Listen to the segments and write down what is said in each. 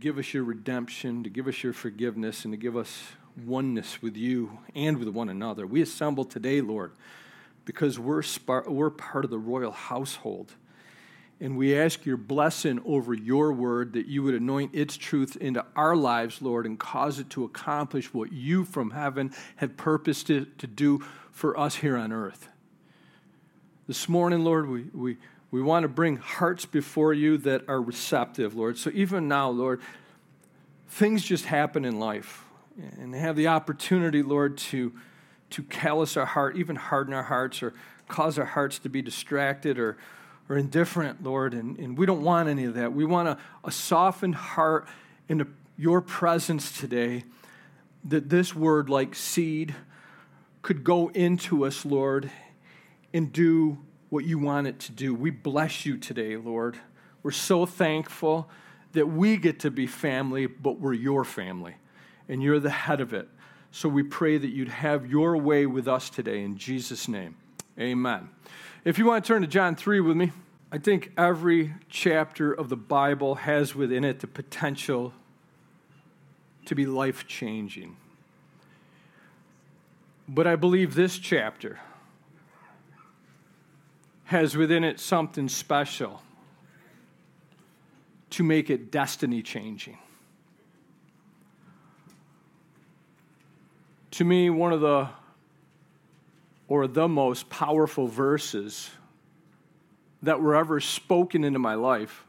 give us your redemption, to give us your forgiveness, and to give us oneness with you and with one another. We assemble today, Lord, because we're part of the royal household. And we ask your blessing over your word, that you would anoint its truth into our lives, Lord, and cause it to accomplish what you from heaven have purposed it to do for us here on earth. This morning, Lord, we want to bring hearts before you that are receptive, Lord. So even now, Lord, things just happen in life. And have the opportunity, Lord, to callous our heart, even harden our hearts, or cause our hearts to be distracted or indifferent, Lord, and we don't want any of that. We want a softened heart into your presence today, that this word, like seed, could go into us, Lord, and do what you want it to do. We bless you today, Lord. We're so thankful that we get to be family, but we're your family, and you're the head of it. So we pray that you'd have your way with us today, in Jesus' name. Amen. If you want to turn to John 3 with me, I think every chapter of the Bible has within it the potential to be life-changing. But I believe this chapter has within it something special to make it destiny-changing. To me, one of the most powerful verses that were ever spoken into my life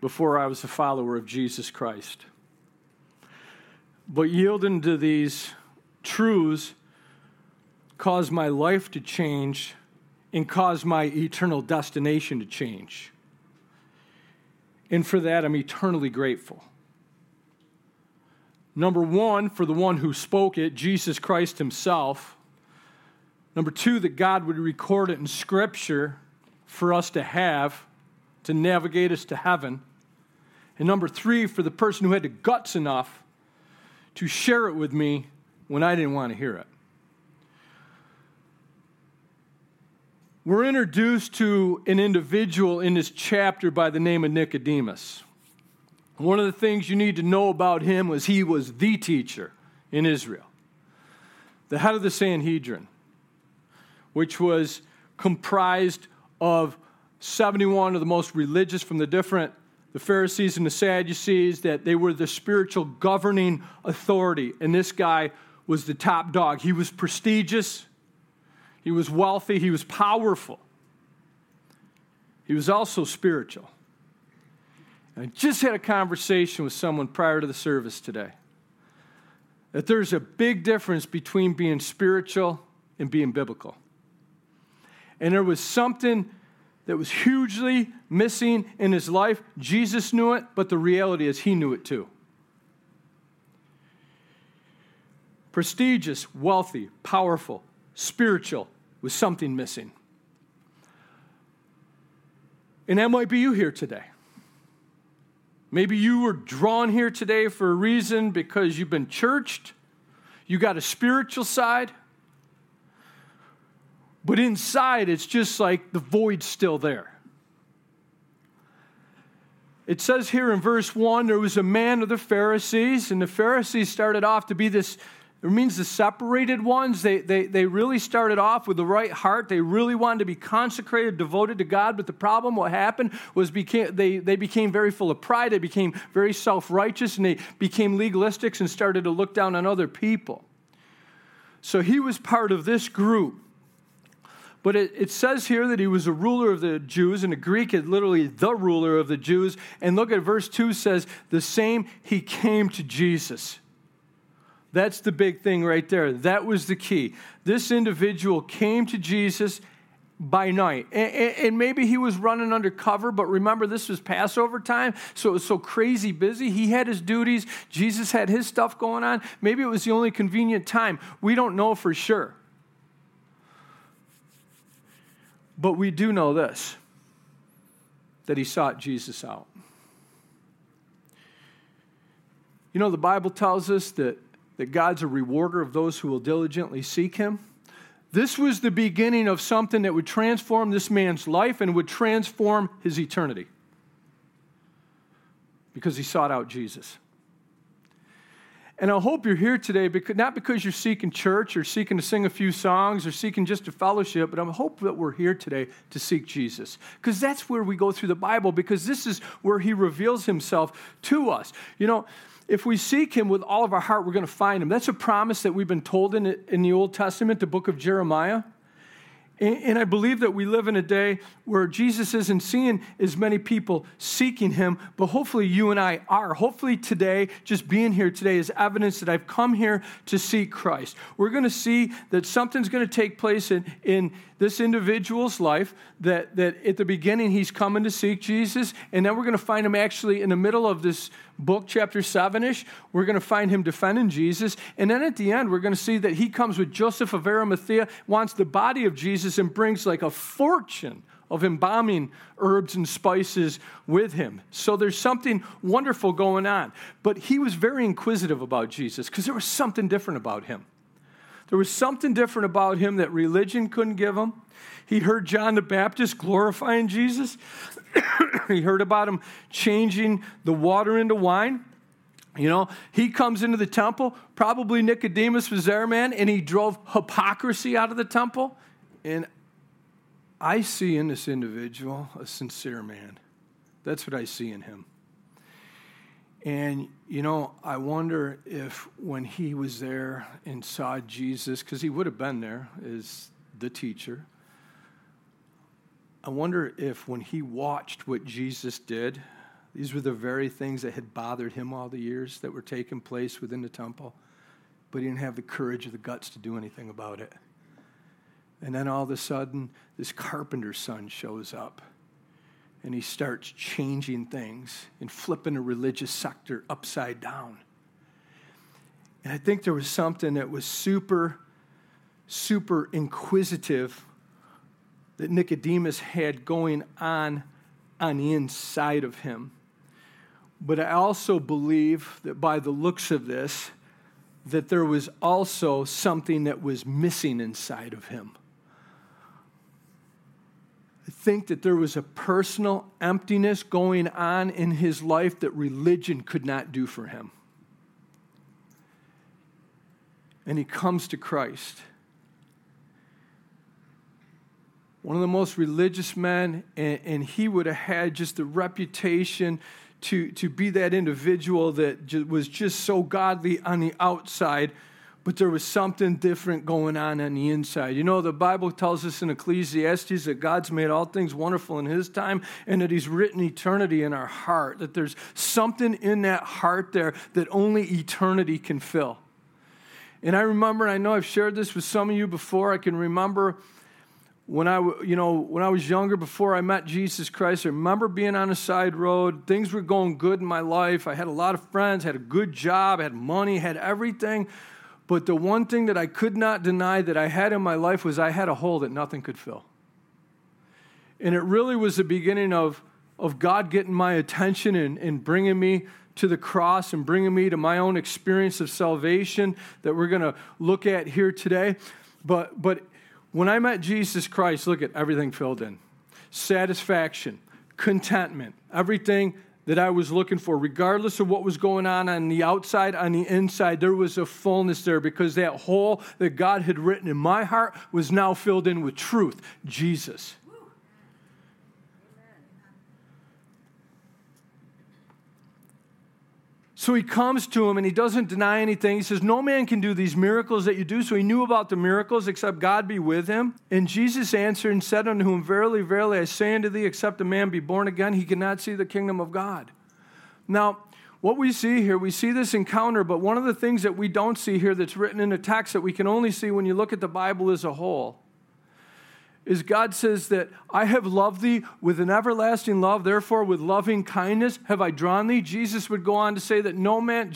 before I was a follower of Jesus Christ. But yielding to these truths caused my life to change and caused my eternal destination to change. And for that, I'm eternally grateful. Number one, for the one who spoke it, Jesus Christ himself. Number two, that God would record it in Scripture for us to have, to navigate us to heaven. And number three, for the person who had the guts enough to share it with me when I didn't want to hear it. We're introduced to an individual in this chapter by the name of Nicodemus. One of the things you need to know about him was he was the teacher in Israel, the head of the Sanhedrin, which was comprised of 71 of the most religious from the Pharisees and the Sadducees, that they were the spiritual governing authority. And this guy was the top dog. He was prestigious. He was wealthy. He was powerful. He was also spiritual. And I just had a conversation with someone prior to the service today, that there's a big difference between being spiritual and being biblical. And there was something that was hugely missing in his life. Jesus knew it, but the reality is he knew it too. Prestigious, wealthy, powerful, spiritual, was something missing. And that might be you here today. Maybe you were drawn here today for a reason, because you've been churched, you got a spiritual side, but inside, it's just like the void's still there. It says here in verse 1, there was a man of the Pharisees, and the Pharisees started off to be this, it means the separated ones. They really started off with the right heart. They really wanted to be consecrated, devoted to God, but the problem, what happened, was they became very full of pride. They became very self-righteous, and they became legalistics and started to look down on other people. So he was part of this group. But it says here that he was a ruler of the Jews, and the Greek is literally the ruler of the Jews. And look at verse 2 says, the same, he came to Jesus. That's the big thing right there. That was the key. This individual came to Jesus by night. And maybe he was running undercover, but remember, this was Passover time, so it was so crazy busy. He had his duties. Jesus had his stuff going on. Maybe it was the only convenient time. We don't know for sure. But we do know this, that he sought Jesus out. You know, the Bible tells us that God's a rewarder of those who will diligently seek him. This was the beginning of something that would transform this man's life and would transform his eternity. because he sought out Jesus. And I hope you're here today, because, not because you're seeking church or seeking to sing a few songs or seeking just a fellowship, but I hope that we're here today to seek Jesus, because that's where we go through the Bible, because this is where he reveals himself to us. You know, if we seek him with all of our heart, we're going to find him. That's a promise that we've been told in the Old Testament, the book of Jeremiah. And I believe that we live in a day where Jesus isn't seeing as many people seeking him, but hopefully you and I are. Hopefully today, just being here today is evidence that I've come here to seek Christ. We're going to see that something's going to take place in this individual's life, that at the beginning he's coming to seek Jesus, and then we're going to find him actually in the middle of this book, chapter 7-ish, we're going to find him defending Jesus. And then at the end, we're going to see that he comes with Joseph of Arimathea, wants the body of Jesus, and brings like a fortune of embalming herbs and spices with him. So there's something wonderful going on. But he was very inquisitive about Jesus, because there was something different about him. There was something different about him that religion couldn't give him. He heard John the Baptist glorifying Jesus. He heard about him changing the water into wine. You know, he comes into the temple. Probably Nicodemus was there, man, and he drove hypocrisy out of the temple. And I see in this individual a sincere man. That's what I see in him. And, you know, I wonder if when he was there and saw Jesus, because he would have been there as the teacher, I wonder if when he watched what Jesus did, these were the very things that had bothered him all the years that were taking place within the temple, but he didn't have the courage or the guts to do anything about it. And then all of a sudden, this carpenter's son shows up. And he starts changing things and flipping the religious sector upside down. And I think there was something that was super, super inquisitive that Nicodemus had going on the inside of him. But I also believe that by the looks of this, that there was also something that was missing inside of him. I think that there was a personal emptiness going on in his life that religion could not do for him. And he comes to Christ. One of the most religious men, and he would have had just the reputation to be that individual that was just so godly on the outside, but there was something different going on the inside. You know, the Bible tells us in Ecclesiastes that God's made all things wonderful in his time, and that he's written eternity in our heart, that there's something in that heart there that only eternity can fill. And I remember, I know I've shared this with some of you before, I can remember when I was younger, before I met Jesus Christ, I remember being on a side road. Things were going good in my life. I had a lot of friends, had a good job, had money, had everything. But the one thing that I could not deny that I had in my life was I had a hole that nothing could fill. And it really was the beginning of God getting my attention and bringing me to the cross and bringing me to my own experience of salvation that we're going to look at here today. But when I met Jesus Christ, look at everything filled in. Satisfaction, contentment, everything that I was looking for, regardless of what was going on the outside, on the inside, there was a fullness there, because that hole that God had written in my heart was now filled in with truth, Jesus. So he comes to him, and he doesn't deny anything. He says, no man can do these miracles that you do. So he knew about the miracles, except God be with him. And Jesus answered and said unto him, verily, verily, I say unto thee, except a man be born again, he cannot see the kingdom of God. Now, what we see here, we see this encounter, but one of the things that we don't see here that's written in the text that we can only see when you look at the Bible as a whole is God says that I have loved thee with an everlasting love, therefore with loving kindness have I drawn thee. Jesus would say that no man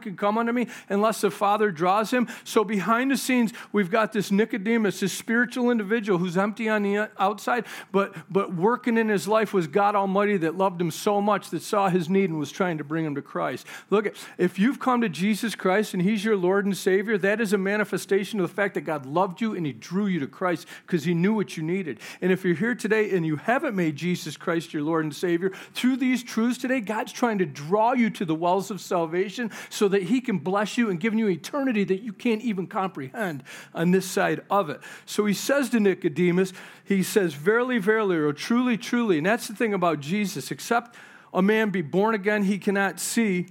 could come unto me unless the Father draws him. So behind the scenes, we've got this Nicodemus, this spiritual individual who's empty on the outside, but working in his life was God Almighty that loved him so much, that saw his need and was trying to bring him to Christ. Look, if you've come to Jesus Christ and he's your Lord and Savior, that is a manifestation of the fact that God loved you and he drew you to Christ, because because he knew what you needed. And if you're here today and you haven't made Jesus Christ your Lord and Savior, through these truths today, God's trying to draw you to the wells of salvation so that he can bless you and give you eternity that you can't even comprehend on this side of it. So he says to Nicodemus, he says, verily, verily, or truly, truly. And that's the thing about Jesus. Except a man be born again, he cannot see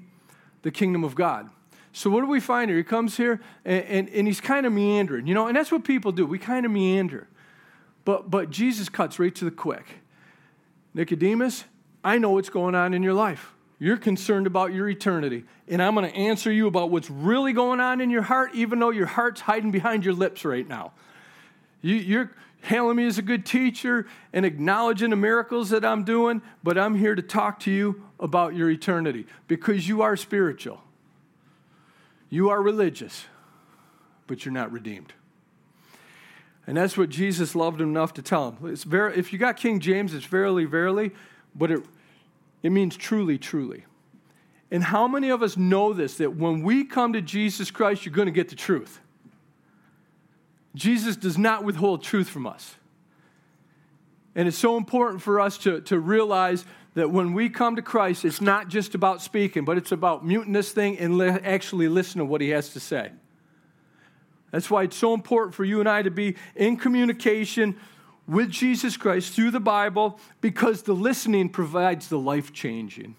the kingdom of God. So what do we find here? He comes here, and he's kind of meandering, you know, and that's what people do. We kind of meander. But Jesus cuts right to the quick. Nicodemus, I know what's going on in your life. You're concerned about your eternity, and I'm going to answer you about what's really going on in your heart, even though your heart's hiding behind your lips right now. You're hailing me as a good teacher and acknowledging the miracles that I'm doing, but I'm here to talk to you about your eternity because you are spiritual. You are religious, but you're not redeemed. And that's what Jesus loved him enough to tell him. It's if you got King James, it's verily, verily, but it means truly, truly. And how many of us know this, that when we come to Jesus Christ, you're going to get the truth? Jesus does not withhold truth from us. And it's so important for us to realize that when we come to Christ, it's not just about speaking, but it's about muting this thing and actually listen to what he has to say. That's why it's so important for you and I to be in communication with Jesus Christ through the Bible, because the listening provides the life-changing.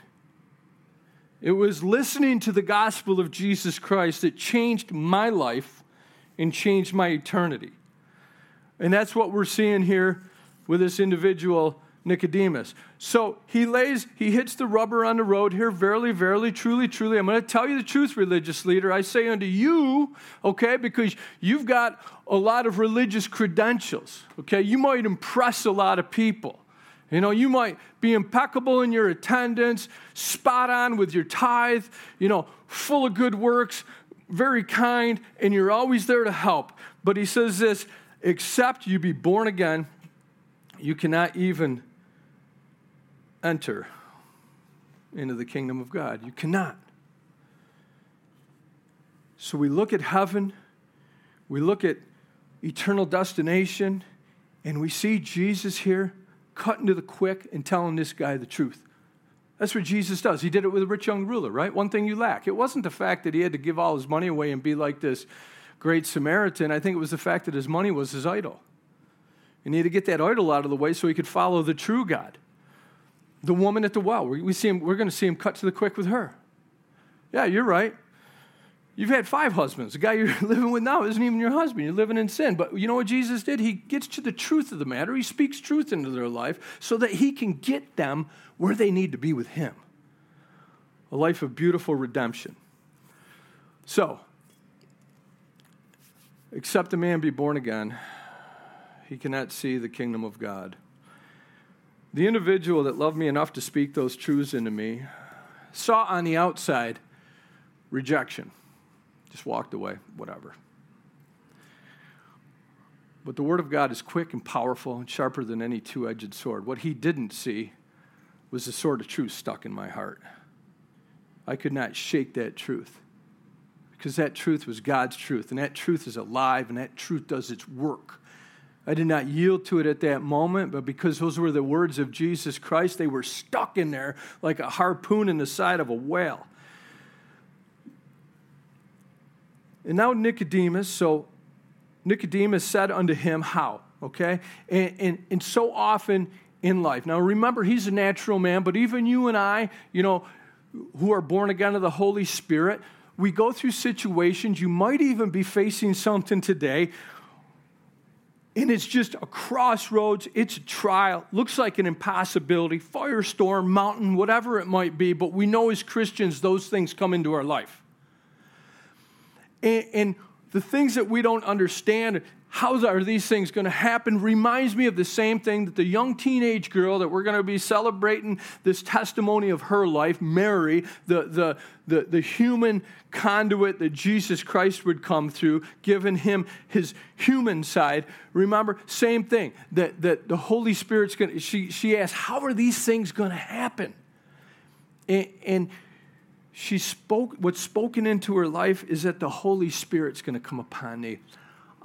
It was listening to the gospel of Jesus Christ that changed my life and changed my eternity. And that's what we're seeing here with this individual Nicodemus. So he hits the rubber on the road here. Verily, verily, truly, truly. I'm going to tell you the truth, religious leader. I say unto you, okay, because you've got a lot of religious credentials, okay? You might impress a lot of people. You know, you might be impeccable in your attendance, spot on with your tithe, you know, full of good works, very kind, and you're always there to help. But he says this, except you be born again, you cannot even enter into the kingdom of God. You cannot. So we look at heaven, we look at eternal destination, and we see Jesus here cutting to the quick and telling this guy the truth. That's what Jesus does. He did it with a rich young ruler, right? One thing you lack. It wasn't the fact that he had to give all his money away and be like this great Samaritan. I think it was the fact that his money was his idol. And he had to get that idol out of the way so he could follow the true God. The woman at the well, we're going to see him cut to the quick with her. Yeah, you're right. You've had 5 husbands. The guy you're living with now isn't even your husband. You're living in sin. But you know what Jesus did? He gets to the truth of the matter. He speaks truth into their life so that he can get them where they need to be with him. A life of beautiful redemption. So, except a man be born again, he cannot see the kingdom of God. The individual that loved me enough to speak those truths into me saw on the outside rejection. Just walked away, whatever. But the word of God is quick and powerful and sharper than any two-edged sword. What he didn't see was the sword of truth stuck in my heart. I could not shake that truth because that truth was God's truth, and that truth is alive, and that truth does its work. I did not yield to it at that moment, but because those were the words of Jesus Christ, they were stuck in there like a harpoon in the side of a whale. And now Nicodemus, so Nicodemus said unto him, how? Okay? And so often in life. Now remember, he's a natural man, but even you and I, you know, who are born again of the Holy Spirit, we go through situations. You might even be facing something today, and it's just a crossroads, it's a trial, looks like an impossibility, firestorm, mountain, whatever it might be, but we know as Christians those things come into our life. And the things that we don't understand, how are these things going to happen, reminds me of the same thing that the young teenage girl that we're going to be celebrating this testimony of her life, Mary, the human conduit that Jesus Christ would come through, giving him his human side. Remember, same thing, that the Holy Spirit's going to, she asked, how are these things going to happen? And she spoke, what's spoken into her life is that the Holy Spirit's going to come upon thee.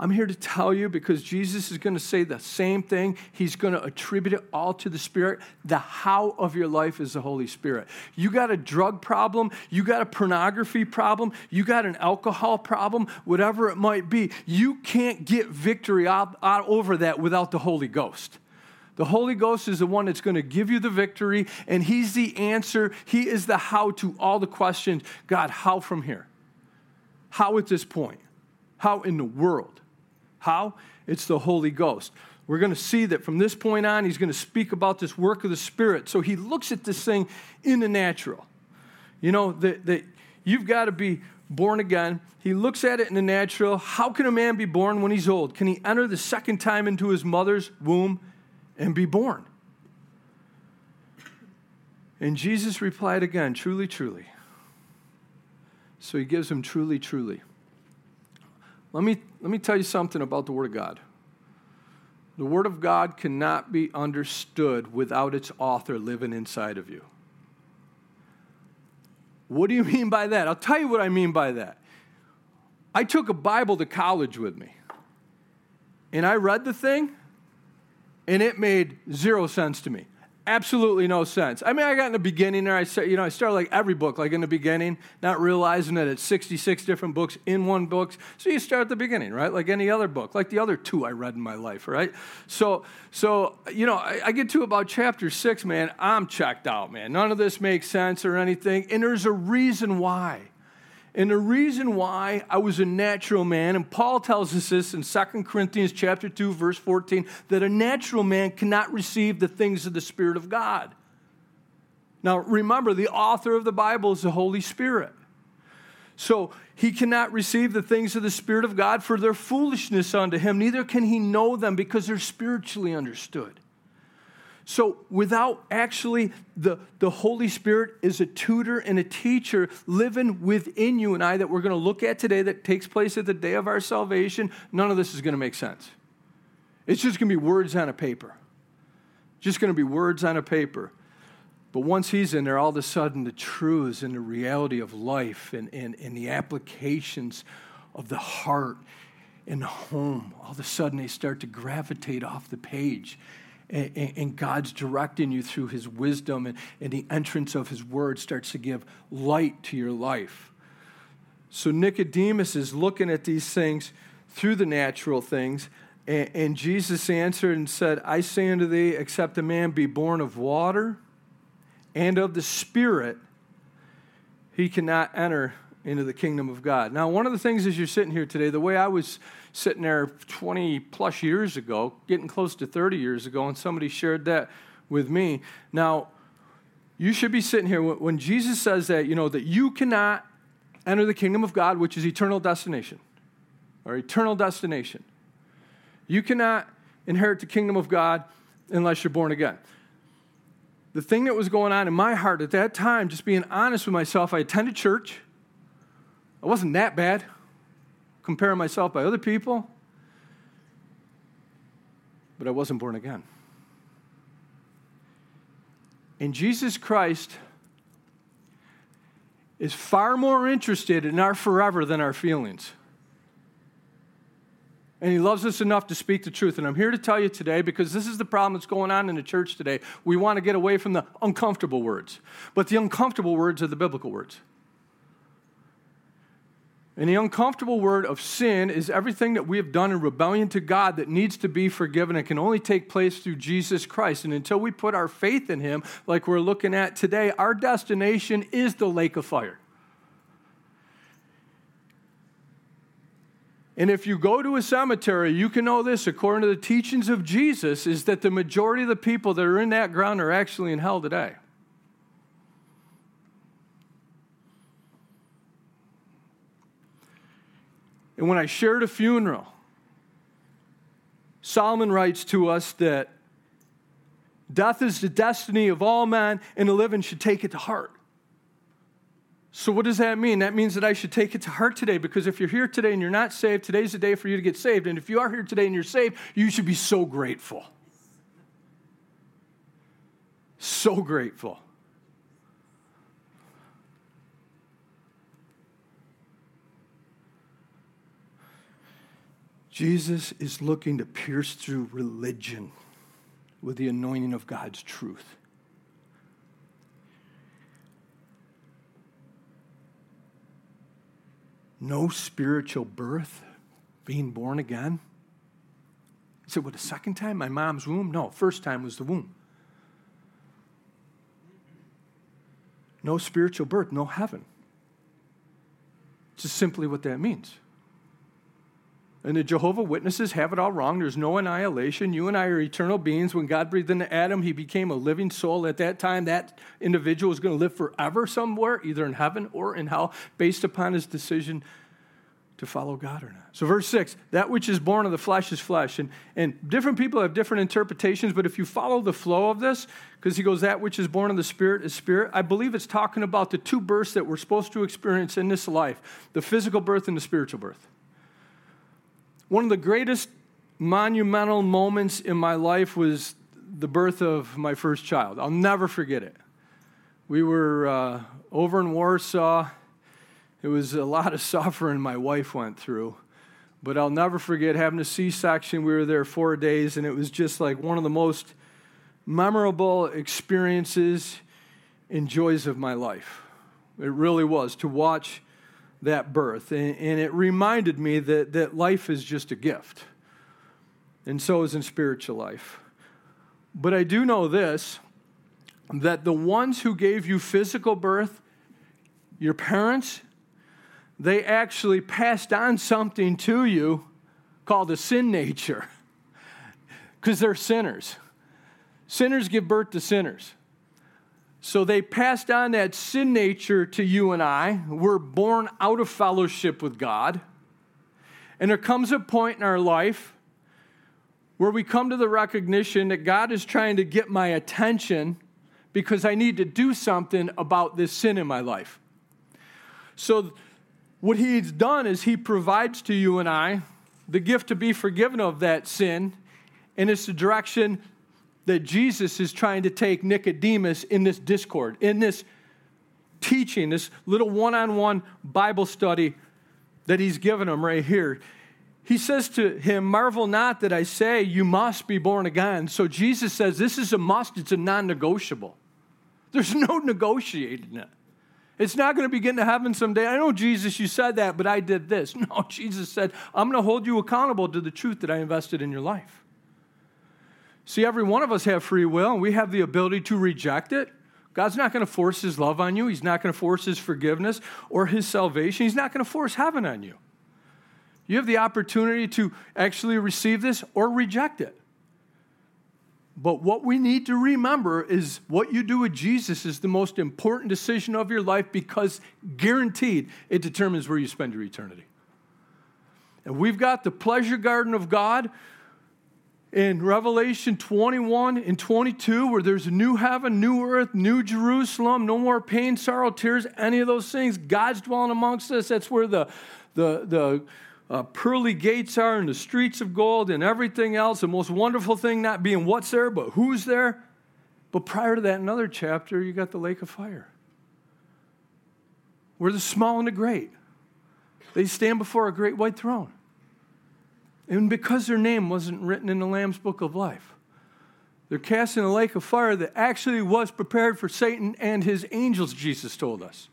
I'm here to tell you, because Jesus is going to say the same thing. He's going to attribute it all to the Spirit. The how of your life is the Holy Spirit. You got a drug problem. You got a pornography problem. You got an alcohol problem, whatever it might be. You can't get victory out over that without the Holy Ghost. The Holy Ghost is the one that's going to give you the victory, and he's the answer. He is the how to all the questions. God, how from here? How at this point? How in the world? How? It's the Holy Ghost. We're going to see that from this point on, he's going to speak about this work of the Spirit. So he looks at this thing in the natural. You know, that you've got to be born again. He looks at it in the natural. How can a man be born when he's old? Can he enter the second time into his mother's womb and be born? And Jesus replied again, truly, truly. So he gives him truly, truly. Let me tell you something about the Word of God. The Word of God cannot be understood without its author living inside of you. What do you mean by that? I'll tell you what I mean by that. I took a Bible to college with me, and I read the thing, and it made zero sense to me. Absolutely no sense. I mean, I got in the beginning there. I started like every book, like in the beginning, not realizing that it's 66 different books in one book. So you start at the beginning, right? Like any other book, like the other two I read in my life, right? So you know, I get to about chapter 6, man. I'm checked out, man. None of this makes sense or anything. And there's a reason why. And the reason why I was a natural man, and Paul tells us this in 2 Corinthians chapter 2, verse 14, that a natural man cannot receive the things of the Spirit of God. Now, remember, the author of the Bible is the Holy Spirit. So he cannot receive the things of the Spirit of God, for their foolishness unto him. Neither can he know them, because they're spiritually understood. So without actually the Holy Spirit is a tutor and a teacher living within you and I that we're going to look at today that takes place at the day of our salvation, none of this is going to make sense. It's just going to be words on a paper. Just going to be words on a paper. But once he's in there, all of a sudden the truths and the reality of life and the applications of the heart and the home, all of a sudden they start to gravitate off the page. And God's directing you through his wisdom, and the entrance of his word starts to give light to your life. So Nicodemus is looking at these things through the natural things, and Jesus answered and said, I say unto thee, except a man be born of water and of the Spirit, he cannot enter into the kingdom of God. Now, one of the things as you're sitting here today, the way I was sitting there 20-plus years ago, getting close to 30 years ago, and somebody shared that with me. Now, you should be sitting here. When Jesus says that, you know, that you cannot enter the kingdom of God, which is eternal destination, or eternal destination. You cannot inherit the kingdom of God unless you're born again. The thing that was going on in my heart at that time, just being honest with myself, I attended church. I wasn't that bad, comparing myself by other people, but I wasn't born again. And Jesus Christ is far more interested in our forever than our feelings. And he loves us enough to speak the truth. And I'm here to tell you today, because this is the problem that's going on in the church today. We want to get away from the uncomfortable words, but the uncomfortable words are the biblical words. And the uncomfortable word of sin is everything that we have done in rebellion to God that needs to be forgiven. It can only take place through Jesus Christ. And until we put our faith in him, like we're looking at today, our destination is the lake of fire. And if you go to a cemetery, you can know this, according to the teachings of Jesus, is that the majority of the people that are in that ground are actually in hell today. And when I shared a funeral, Solomon writes to us that death is the destiny of all men, and the living should take it to heart. So what does that mean? That means that I should take it to heart today, because if you're here today and you're not saved, today's the day for you to get saved. And if you are here today and you're saved, you should be so grateful. So grateful. Jesus is looking to pierce through religion with the anointing of God's truth. No spiritual birth, being born again. He said, what, a second time? My mom's womb? No, first time was the womb. No spiritual birth, no heaven. It's just simply what that means. And the Jehovah's Witnesses have it all wrong. There's no annihilation. You and I are eternal beings. When God breathed into Adam, he became a living soul. At that time, that individual was going to live forever somewhere, either in heaven or in hell, based upon his decision to follow God or not. So verse 6, that which is born of the flesh is flesh. And different people have different interpretations, but if you follow the flow of this, because he goes, that which is born of the Spirit is spirit. I believe it's talking about the two births that we're supposed to experience in this life, the physical birth and the spiritual birth. One of the greatest monumental moments in my life was the birth of my first child. I'll never forget it. We were over in Warsaw. It was a lot of suffering my wife went through. But I'll never forget having a C-section. We were there 4 days, and it was just like one of the most memorable experiences and joys of my life. It really was, to watch that birth, and it reminded me that life is just a gift, and so is in spiritual life. But I do know this, that the ones who gave you physical birth, your parents, they actually passed on something to you called a sin nature, because they're sinners. Sinners give birth to sinners. So they passed on that sin nature to you and I. We're born out of fellowship with God. And there comes a point in our life where we come to the recognition that God is trying to get my attention because I need to do something about this sin in my life. So what he's done is he provides to you and I the gift to be forgiven of that sin, and it's the direction that Jesus is trying to take Nicodemus in this discord, in this teaching, this little one-on-one Bible study that he's given him right here. He says to him, marvel not that I say you must be born again. So Jesus says this is a must. It's a non-negotiable. There's no negotiating it. It's not going to be getting to heaven someday. I know, Jesus, you said that, but I did this. No, Jesus said, I'm going to hold you accountable to the truth that I invested in your life. See, every one of us have free will, and we have the ability to reject it. God's not going to force his love on you. He's not going to force his forgiveness or his salvation. He's not going to force heaven on you. You have the opportunity to actually receive this or reject it. But what we need to remember is what you do with Jesus is the most important decision of your life, because guaranteed it determines where you spend your eternity. And we've got the pleasure garden of God in Revelation 21 and 22, where there's a new heaven, new earth, new Jerusalem, no more pain, sorrow, tears, any of those things. God's dwelling amongst us. That's where the pearly gates are, and the streets of gold and everything else. The most wonderful thing not being what's there, but who's there. But prior to that, another chapter, you got the lake of fire, where the small and the great, they stand before a great white throne. And because their name wasn't written in the Lamb's Book of Life, they're cast in a lake of fire that actually was prepared for Satan and his angels, Jesus told us.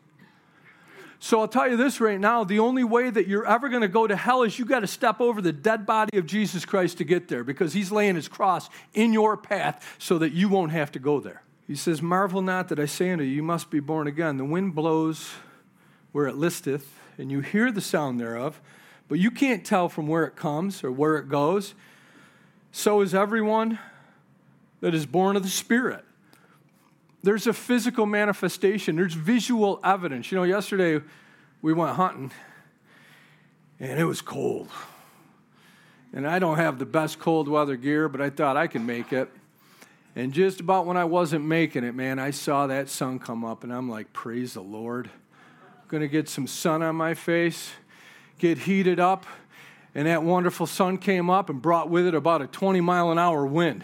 So I'll tell you this right now, the only way that you're ever going to go to hell is you got to step over the dead body of Jesus Christ to get there, because he's laying his cross in your path so that you won't have to go there. He says, marvel not that I say unto you, you must be born again. The wind blows where it listeth, and you hear the sound thereof, but you can't tell from where it comes or where it goes. So is everyone that is born of the Spirit. There's a physical manifestation. There's visual evidence. You know, yesterday we went hunting, and it was cold. And I don't have the best cold weather gear, but I thought I could make it. And just about when I wasn't making it, man, I saw that sun come up, and I'm like, praise the Lord. I'm going to get some sun on my face, get heated up, and that wonderful sun came up and brought with it about a 20-mile-an-hour wind.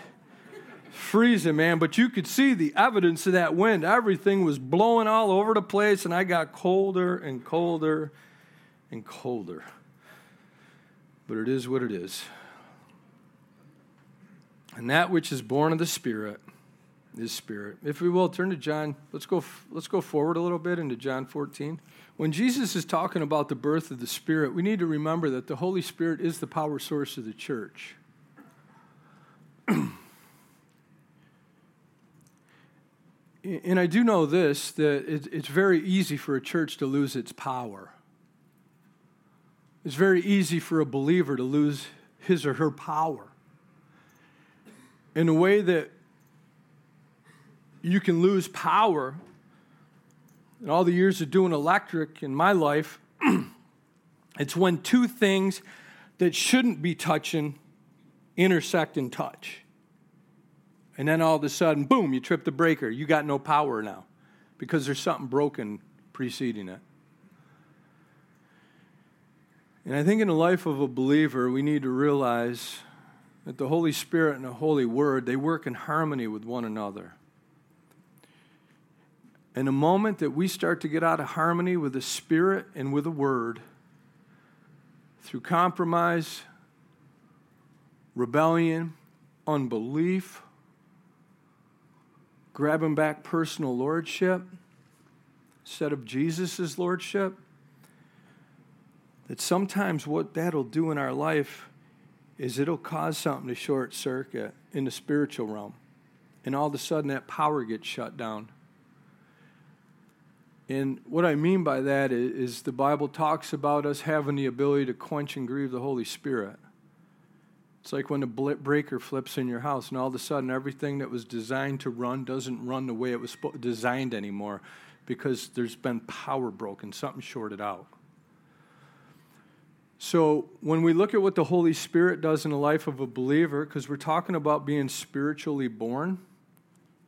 Freezing, man, but you could see the evidence of that wind. Everything was blowing all over the place, and I got colder and colder and colder. But it is what it is. And that which is born of the Spirit is Spirit. If we will, turn to John. Let's go forward a little bit into John 14. When Jesus is talking about the birth of the Spirit, we need to remember that the Holy Spirit is the power source of the church. And I do know this, that it's very easy for a church to lose its power. It's very easy for a believer to lose his or her power. And the way that you can lose power, in all the years of doing electric in my life, it's when two things that shouldn't be touching intersect and touch. And then all of a sudden, boom, you trip the breaker. You got no power now because there's something broken preceding it. And I think in the life of a believer, we need to realize that the Holy Spirit and the Holy Word, they work in harmony with one another. And the moment that we start to get out of harmony with the Spirit and with the Word, through compromise, rebellion, unbelief, grabbing back personal lordship instead of Jesus' lordship, that sometimes what that'll do in our life is it'll cause something to short circuit in the spiritual realm. And all of a sudden that power gets shut down. And what I mean by that is the Bible talks about us having the ability to quench and grieve the Holy Spirit. It's like when the breaker flips in your house and all of a sudden everything that was designed to run doesn't run the way it was designed anymore because there's been power broken, something shorted out. So when we look at what the Holy Spirit does in the life of a believer, because we're talking about being spiritually born,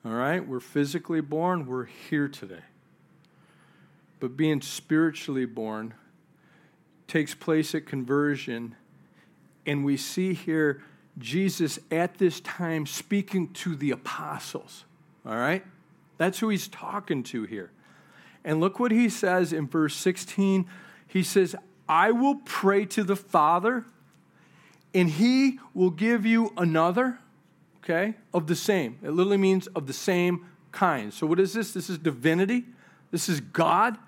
all right? We're physically born, we're here today. But being spiritually born takes place at conversion, and we see here Jesus at this time speaking to the apostles, all right? That's who he's talking to here. And look what he says in verse 16. He says, I will pray to the Father, and he will give you another, okay, of the same. It literally means of the same kind. So what is this? This is divinity. This is God.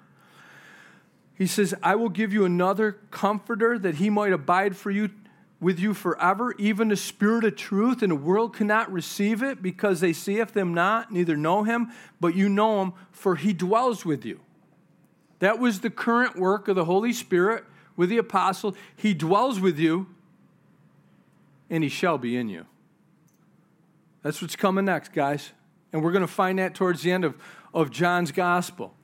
He says, I will give you another comforter that he might abide for you, with you forever, even the Spirit of truth, and the world cannot receive it because they seeth him not, neither know him, but you know him, for he dwells with you. That was the current work of the Holy Spirit with the apostle. He dwells with you, and he shall be in you. That's what's coming next, guys. And we're going to find that towards the end of John's gospel.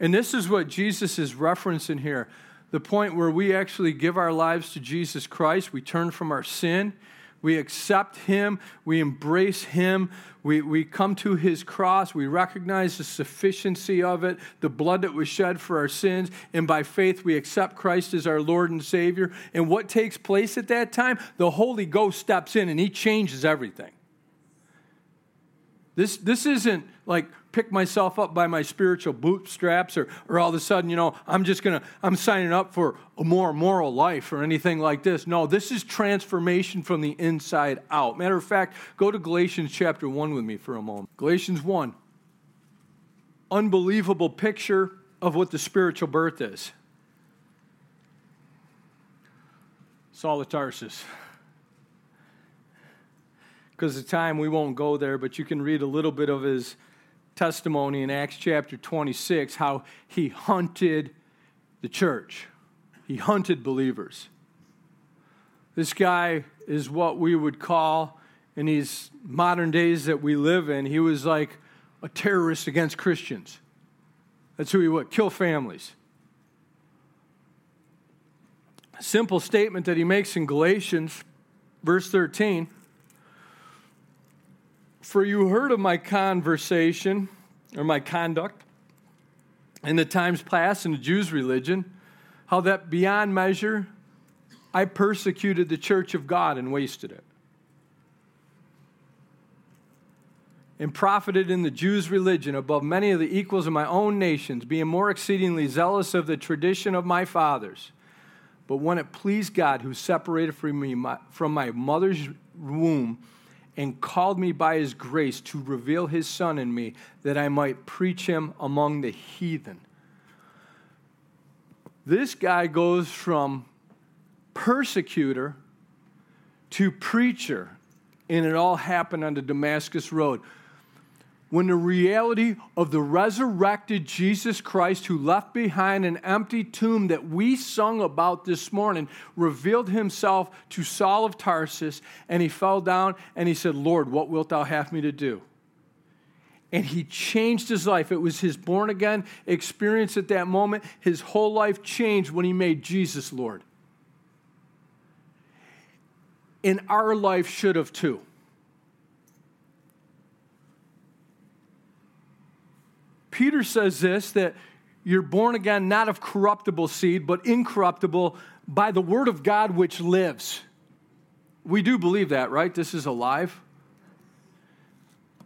And this is what Jesus is referencing here, the point where we actually give our lives to Jesus Christ. We turn from our sin. We accept him. We embrace him. We come to his cross. We recognize the sufficiency of it, the blood that was shed for our sins. And by faith, we accept Christ as our Lord and Savior. And what takes place at that time? The Holy Ghost steps in and he changes everything. This isn't like pick myself up by my spiritual bootstraps or all of a sudden, I'm signing up for a more moral life or anything like this. No, this is transformation from the inside out. Matter of fact, go to Galatians chapter 1 with me for a moment. Galatians 1, unbelievable picture of what the spiritual birth is. Saul of Tarsus. Because of time, we won't go there, but you can read a little bit of his testimony in Acts chapter 26, how he hunted the church. He hunted believers. This guy is what we would call, in these modern days that we live in, he was like a terrorist against Christians. That's who he would, kill families. A simple statement that he makes in Galatians, verse 13, for you heard of my conversation, or my conduct, in the times past in the Jews' religion, how that beyond measure I persecuted the church of God and wasted it. And profited in the Jews' religion above many of the equals of my own nations, being more exceedingly zealous of the tradition of my fathers. but one that pleased God, who separated from my mother's womb and called me by his grace to reveal his son in me, that I might preach him among the heathen. This guy goes from persecutor to preacher, and it all happened on the Damascus Road. When the reality of the resurrected Jesus Christ, who left behind an empty tomb that we sung about this morning, revealed himself to Saul of Tarsus, and he fell down and he said, "Lord, what wilt thou have me to do?" And he changed his life. It was his born-again experience at that moment. His whole life changed when he made Jesus Lord. And our life should have too. Peter says this, that you're born again, not of corruptible seed, but incorruptible, by the word of God which lives. We do believe that, right? This is alive.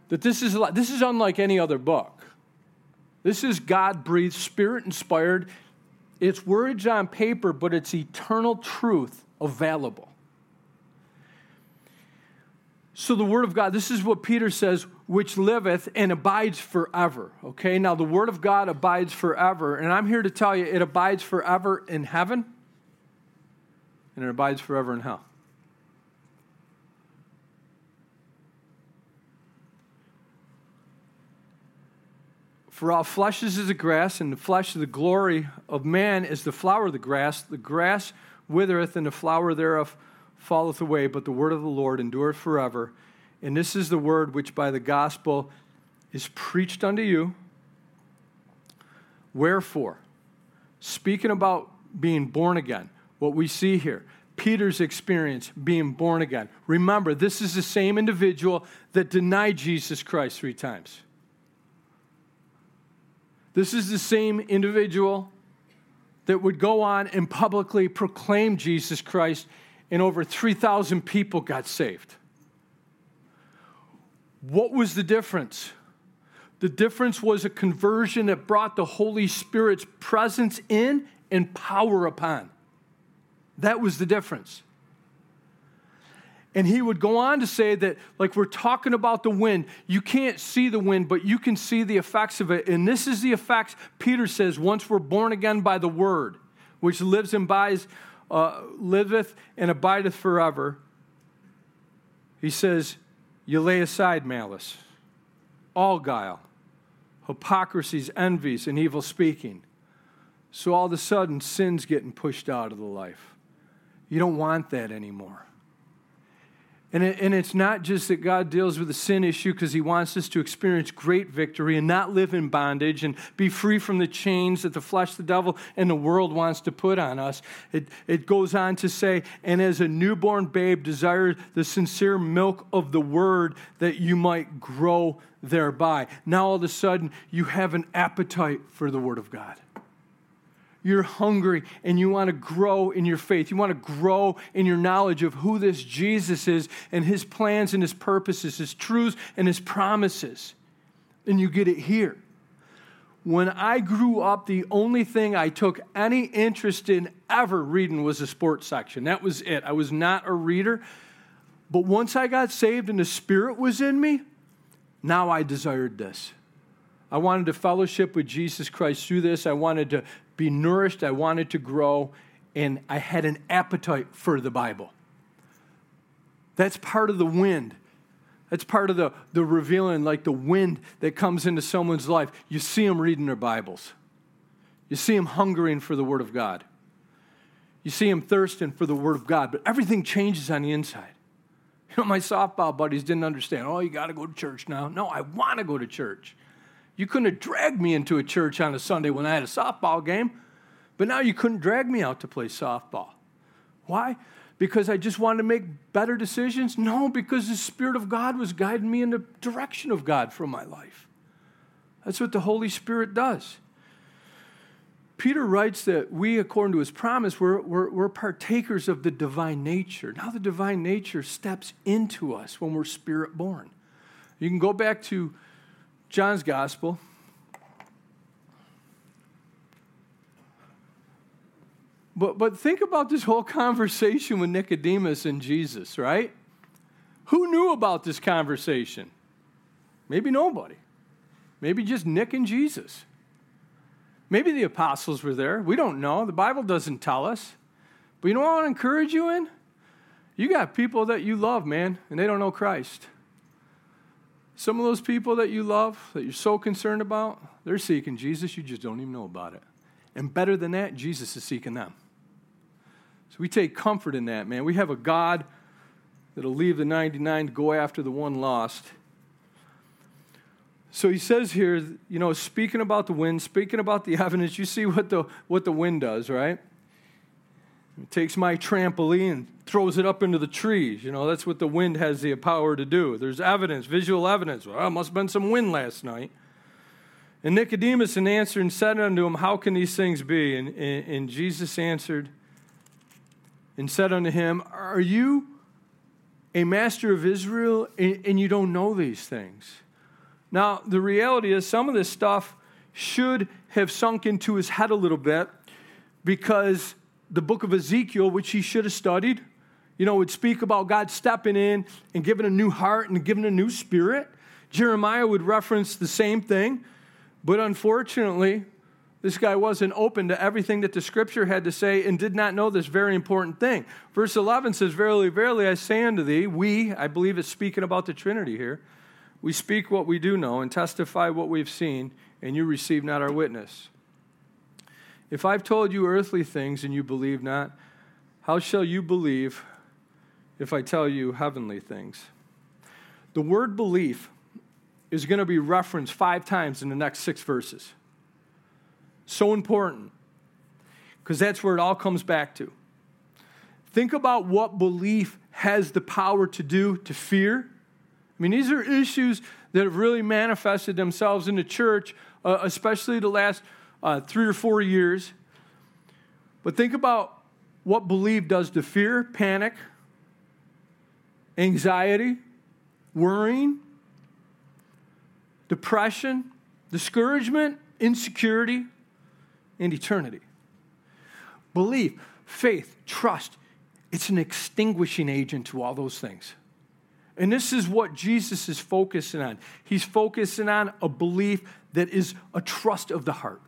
That this is alive. This is unlike any other book. This is God-breathed, Spirit-inspired. It's words on paper, but it's eternal truth available. So the word of God, this is what Peter says, which liveth and abides forever, okay? Now the word of God abides forever, and I'm here to tell you it abides forever in heaven, and it abides forever in hell. For all flesh is as the grass, and the flesh of the glory of man is the flower of the grass. The grass withereth, and the flower thereof falleth away, but the word of the Lord endureth forever. And this is the word which by the gospel is preached unto you. Wherefore, speaking about being born again, what we see here, Peter's experience being born again. Remember, this is the same individual that denied Jesus Christ 3 times. This is the same individual that would go on and publicly proclaim Jesus Christ, and over 3,000 people got saved. What was the difference? The difference was a conversion that brought the Holy Spirit's presence in and power upon. That was the difference. And he would go on to say that, like we're talking about the wind, you can't see the wind, but you can see the effects of it. And this is the effects, Peter says, once we're born again by the word, which lives and abides, liveth and abideth forever. He says, you lay aside malice, all guile, hypocrisies, envies, and evil speaking. So all of a sudden, sin's getting pushed out of the life. You don't want that anymore. And it's not just that God deals with the sin issue because he wants us to experience great victory and not live in bondage and be free from the chains that the flesh, the devil, and the world wants to put on us. It goes on to say, and as a newborn babe desires the sincere milk of the word that you might grow thereby. Now all of a sudden, you have an appetite for the word of God. You're hungry and you want to grow in your faith. You want to grow in your knowledge of who this Jesus is and his plans and his purposes, his truths and his promises. And you get it here. When I grew up, the only thing I took any interest in ever reading was the sports section. That was it. I was not a reader. But once I got saved and the Spirit was in me, now I desired this. I wanted to fellowship with Jesus Christ through this. I wanted to be nourished. I wanted to grow. And I had an appetite for the Bible. That's part of the wind. That's part of the revealing, like the wind that comes into someone's life. You see them reading their Bibles. You see them hungering for the Word of God. You see them thirsting for the Word of God. But everything changes on the inside. You know, my softball buddies didn't understand. Oh, you got to go to church now. No, I want to go to church. You couldn't have dragged me into a church on a Sunday when I had a softball game, but now you couldn't drag me out to play softball. Why? Because I just wanted to make better decisions? No, because the Spirit of God was guiding me in the direction of God for my life. That's what the Holy Spirit does. Peter writes that we, according to his promise, we're partakers of the divine nature. Now the divine nature steps into us when we're Spirit-born. You can go back to John's Gospel. But think about this whole conversation with Nicodemus and Jesus, right? Who knew about this conversation? Maybe nobody. Maybe just Nick and Jesus. Maybe the apostles were there. We don't know. The Bible doesn't tell us. But you know what I want to encourage you in? You got people that you love, man, and they don't know Christ. Some of those people that you love, that you're so concerned about, they're seeking Jesus. You just don't even know about it. And better than that, Jesus is seeking them. So we take comfort in that, man. We have a God that'll leave the 99 to go after the one lost. So he says here, you know, speaking about the wind, speaking about the evidence, you see what the wind does, right? It takes my trampoline and throws it up into the trees. You know, that's what the wind has the power to do. There's evidence, visual evidence. Well, it must have been some wind last night. And Nicodemus answered and said unto him, how can these things be? And Jesus answered and said unto him, are you a master of Israel and you don't know these things? Now, the reality is some of this stuff should have sunk into his head a little bit because the book of Ezekiel, which he should have studied, you know, would speak about God stepping in and giving a new heart and giving a new spirit. Jeremiah would reference the same thing. But unfortunately, this guy wasn't open to everything that the scripture had to say and did not know this very important thing. Verse 11 says, verily, verily, I say unto thee, I believe it's speaking about the Trinity here, we speak what we do know and testify what we've seen, and you receive not our witness. If I've told you earthly things and you believe not, how shall you believe if I tell you heavenly things? The word belief is going to be referenced 5 times in the next 6 verses. So important, because that's where it all comes back to. Think about what belief has the power to do to fear. I mean, these are issues that have really manifested themselves in the church, especially the last 3 or 4 years. But think about what belief does to fear, panic, anxiety, worrying, depression, discouragement, insecurity, and eternity. Belief, faith, trust, it's an extinguishing agent to all those things. And this is what Jesus is focusing on. He's focusing on a belief that is a trust of the heart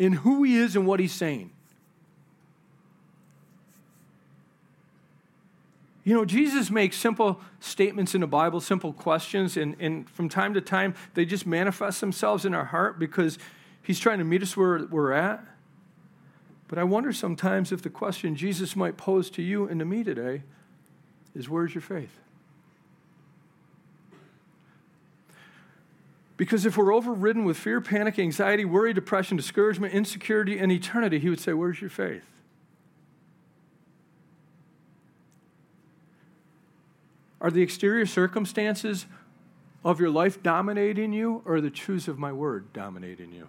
in who he is and what he's saying. You know, Jesus makes simple statements in the Bible, simple questions, and from time to time, they just manifest themselves in our heart because he's trying to meet us where we're at. But I wonder sometimes if the question Jesus might pose to you and to me today is, where's your faith? Because if we're overridden with fear, panic, anxiety, worry, depression, discouragement, insecurity, and eternity, he would say, where's your faith? Are the exterior circumstances of your life dominating you, or are the truths of my word dominating you?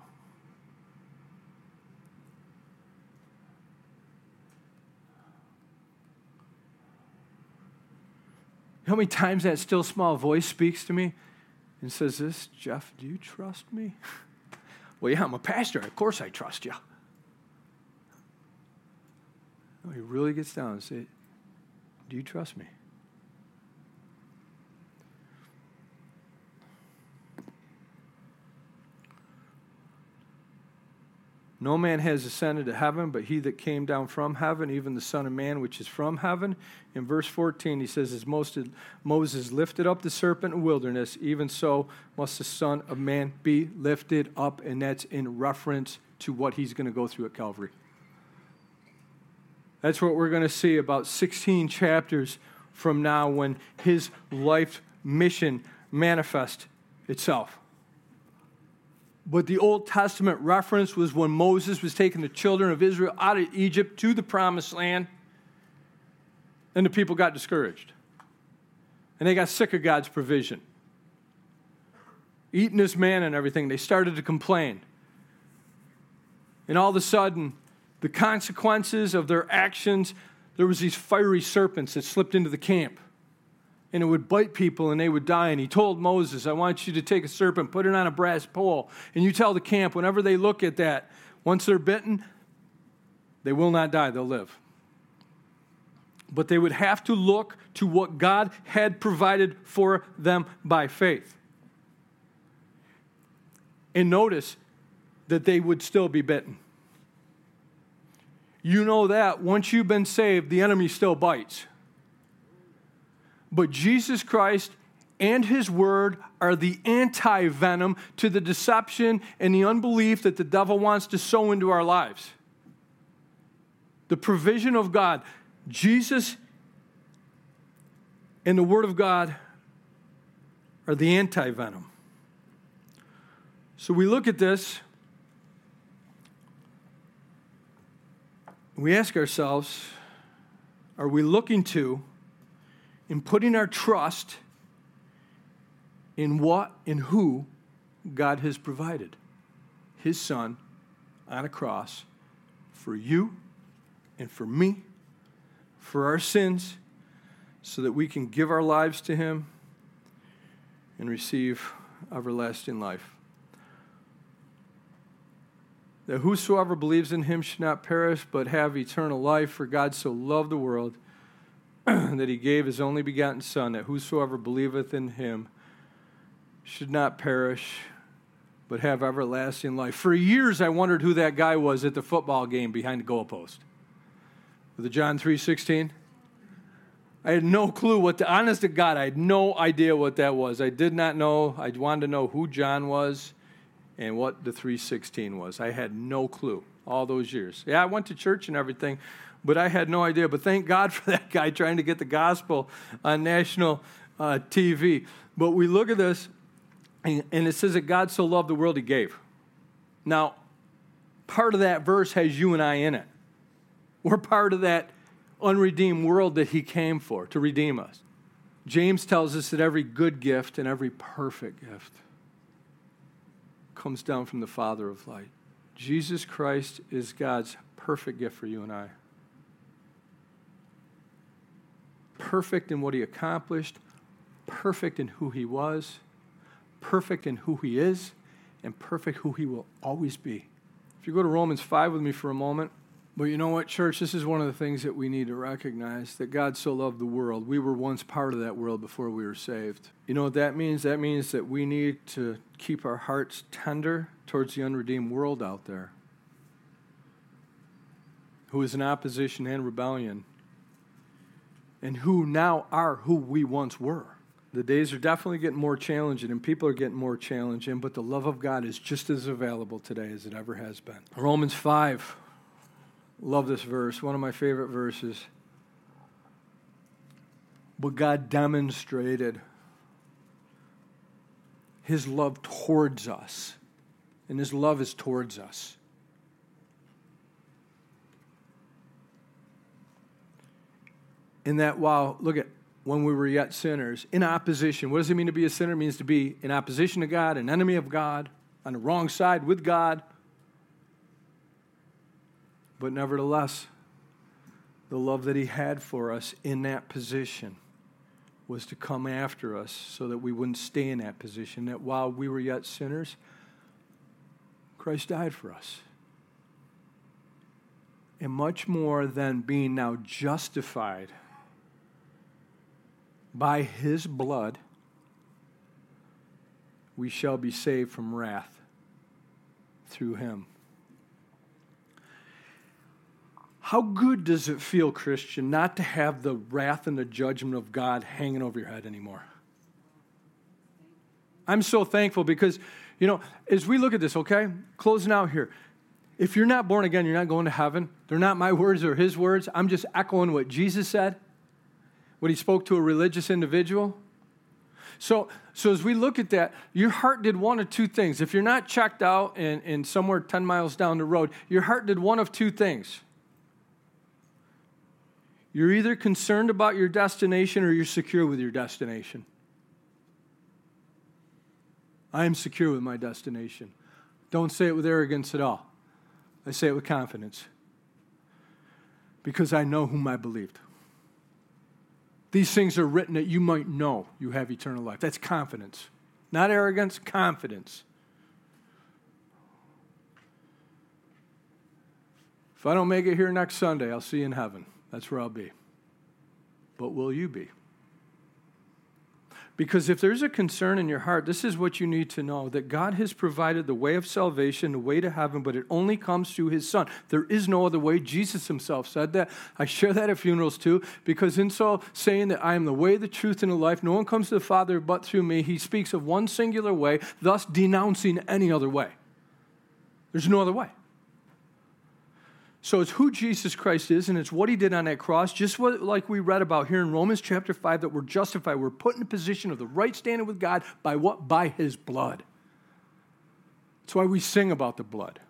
You know how many times that still small voice speaks to me? And says this, Jeff, do you trust me? Well, yeah, I'm a pastor. Of course I trust you. No, he really gets down and says, do you trust me? No man has ascended to heaven, but he that came down from heaven, even the Son of Man, which is from heaven. In verse 14, he says, as Moses lifted up the serpent in the wilderness, even so must the Son of Man be lifted up. And that's in reference to what he's going to go through at Calvary. That's what we're going to see about 16 chapters from now when his life mission manifests itself. But the Old Testament reference was when Moses was taking the children of Israel out of Egypt to the promised land, and the people got discouraged. And they got sick of God's provision. Eating this manna and everything, they started to complain. And all of a sudden, the consequences of their actions, there was these fiery serpents that slipped into the camp. And it would bite people and they would die. And he told Moses, I want you to take a serpent, put it on a brass pole, and you tell the camp whenever they look at that, once they're bitten, They will not die, they'll live. But they would have to look to what God had provided for them by faith. And notice that they would still be bitten. You know that once you've been saved, the enemy still bites. But Jesus Christ and his word are the anti-venom to the deception and the unbelief that the devil wants to sow into our lives. The provision of God, Jesus and the word of God are the anti-venom. So we look at this, we ask ourselves, are we looking to and putting our trust in what and who God has provided? His Son on a cross for you and for me, for our sins, so that we can give our lives to him and receive everlasting life. That whosoever believes in him should not perish, but have eternal life. For God so loved the world that he gave his only begotten Son, that whosoever believeth in him should not perish, but have everlasting life. For years I wondered who that guy was at the football game behind the goalpost. With the John 3:16. I had no clue what the, honest to God, I had no idea what that was. I did not know. I wanted to know who John was and what the 3:16 was. I had no clue all those years. Yeah, I went to church and everything, but I had no idea. But thank God for that guy trying to get the gospel on national TV. But we look at this, and it says that God so loved the world he gave. Now, part of that verse has you and I in it. We're part of that unredeemed world that he came for, to redeem us. James tells us that every good gift and every perfect gift comes down from the Father of light. Jesus Christ is God's perfect gift for you and I. Perfect in what he accomplished, perfect in who he was, perfect in who he is, and perfect who he will always be. If you go to Romans 5 with me for a moment. But you know what, church? This is one of the things that we need to recognize, that God so loved the world. We were once part of that world before we were saved. You know what that means? That means that we need to keep our hearts tender towards the unredeemed world out there, who is in opposition and rebellion, and who now are who we once were. The days are definitely getting more challenging, and people are getting more challenging, but the love of God is just as available today as it ever has been. Romans 5, love this verse, one of my favorite verses. But God demonstrated his love towards us, and his love is towards us, in that while, look at, when we were yet sinners, in opposition. What does it mean to be a sinner? It means to be in opposition to God, an enemy of God, on the wrong side with God. But nevertheless, the love that he had for us in that position was to come after us so that we wouldn't stay in that position, that while we were yet sinners, Christ died for us. And much more than being now justified by his blood, we shall be saved from wrath through him. How good does it feel, Christian, not to have the wrath and the judgment of God hanging over your head anymore? I'm so thankful because, you know, as we look at this, okay, closing out here, if you're not born again, you're not going to heaven. They're not my words or his words. I'm just echoing what Jesus said when he spoke to a religious individual. So as we look at that, your heart did one of two things. If you're not checked out and somewhere 10 miles down the road, your heart did one of two things. You're either concerned about your destination or you're secure with your destination. I am secure with my destination. Don't say it with arrogance at all. I say it with confidence because I know whom I believed. These things are written that you might know you have eternal life. That's confidence. Not arrogance, confidence. If I don't make it here next Sunday, I'll see you in heaven. That's where I'll be. But will you be? Because if there's a concern in your heart, this is what you need to know, that God has provided the way of salvation, the way to heaven, but it only comes through his Son. There is no other way. Jesus himself said that. I share that at funerals too, because in so saying that I am the way, the truth, and the life, no one comes to the Father but through me, he speaks of one singular way, thus denouncing any other way. There's no other way. So it's who Jesus Christ is, and it's what he did on that cross, just what, like we read about here in Romans chapter 5, that we're justified. We're put in a position of the right standing with God by what? By his blood. That's why we sing about the blood.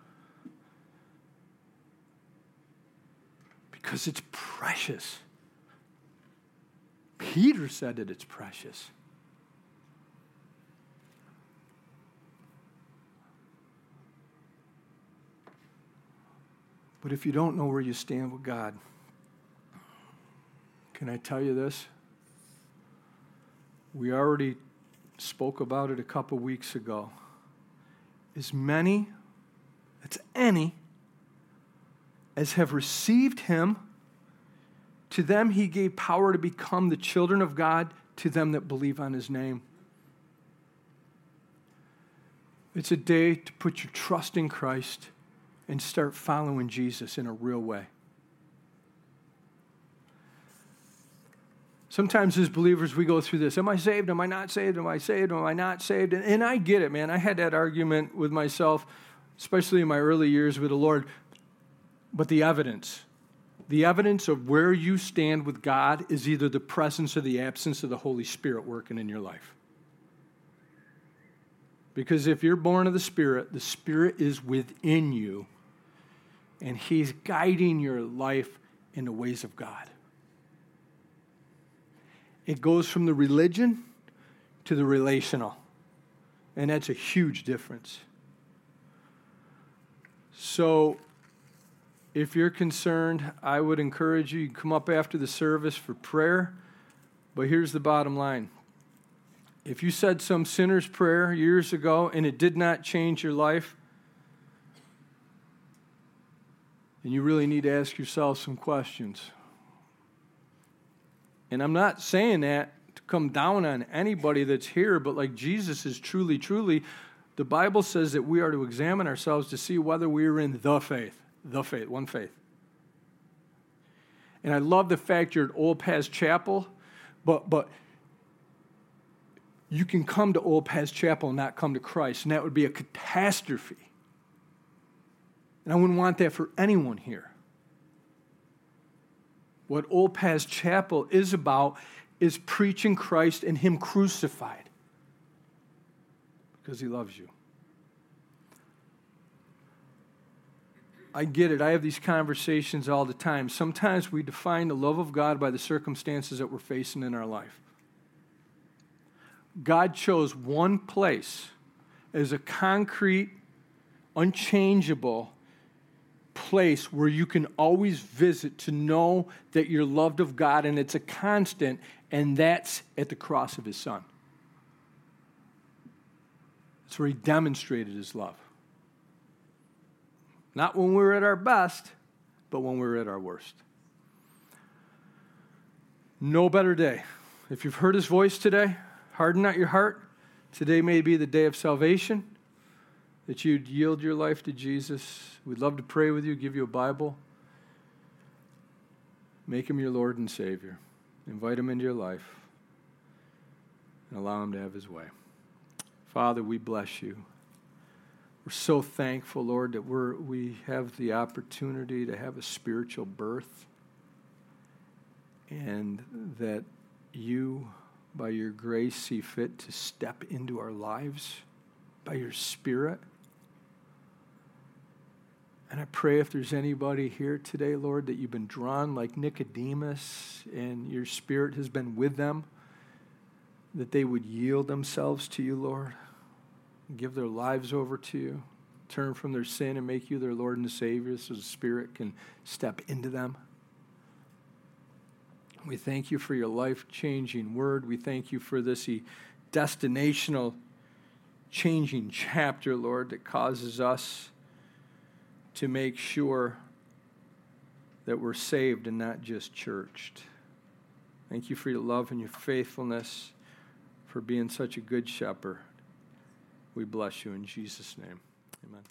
Because it's precious. Peter said that it's precious. But if you don't know where you stand with God, can I tell you this? We already spoke about it a couple weeks ago. As many, that's any, as have received him, to them he gave power to become the children of God, to them that believe on his name. It's a day to put your trust in Christ and start following Jesus in a real way. Sometimes as believers, we go through this. Am I saved? Am I not saved? Am I saved? Am I not saved? And I get it, man. I had that argument with myself, especially in my early years with the Lord. But the evidence of where you stand with God is either the presence or the absence of the Holy Spirit working in your life. Because if you're born of the Spirit is within you. And he's guiding your life in the ways of God. It goes from the religion to the relational. And that's a huge difference. So if you're concerned, I would encourage you to come up after the service for prayer. But here's the bottom line. If you said some sinner's prayer years ago and it did not change your life, then you really need to ask yourself some questions. And I'm not saying that to come down on anybody that's here, but like Jesus is truly, truly, the Bible says that we are to examine ourselves to see whether we are in the faith, one faith. And I love the fact you're at Old Paths Chapel, but you can come to Old Paths Chapel and not come to Christ, and that would be a catastrophe. And I wouldn't want that for anyone here. What Old Paths Chapel is about is preaching Christ and him crucified because he loves you. I get it. I have these conversations all the time. Sometimes we define the love of God by the circumstances that we're facing in our life. God chose one place as a concrete, unchangeable place where you can always visit to know that you're loved of God and it's a constant, and that's at the cross of his Son. That's where he demonstrated his love. Not when we're at our best, but when we're at our worst. No better day. If you've heard his voice today, harden not your heart. Today may be the day of salvation, that you'd yield your life to Jesus. We'd love to pray with you, give you a Bible. Make him your Lord and Savior. Invite him into your life and allow him to have his way. Father, we bless you. We're so thankful, Lord, that we have the opportunity to have a spiritual birth and that you, by your grace, see fit to step into our lives by your Spirit. And I pray if there's anybody here today, Lord, that you've been drawn like Nicodemus and your Spirit has been with them, that they would yield themselves to you, Lord, give their lives over to you, turn from their sin and make you their Lord and Savior so the Spirit can step into them. We thank you for your life-changing word. We thank you for this destinational changing chapter, Lord, that causes us to make sure that we're saved and not just churched. Thank you for your love and your faithfulness, for being such a good shepherd. We bless you in Jesus' name. Amen.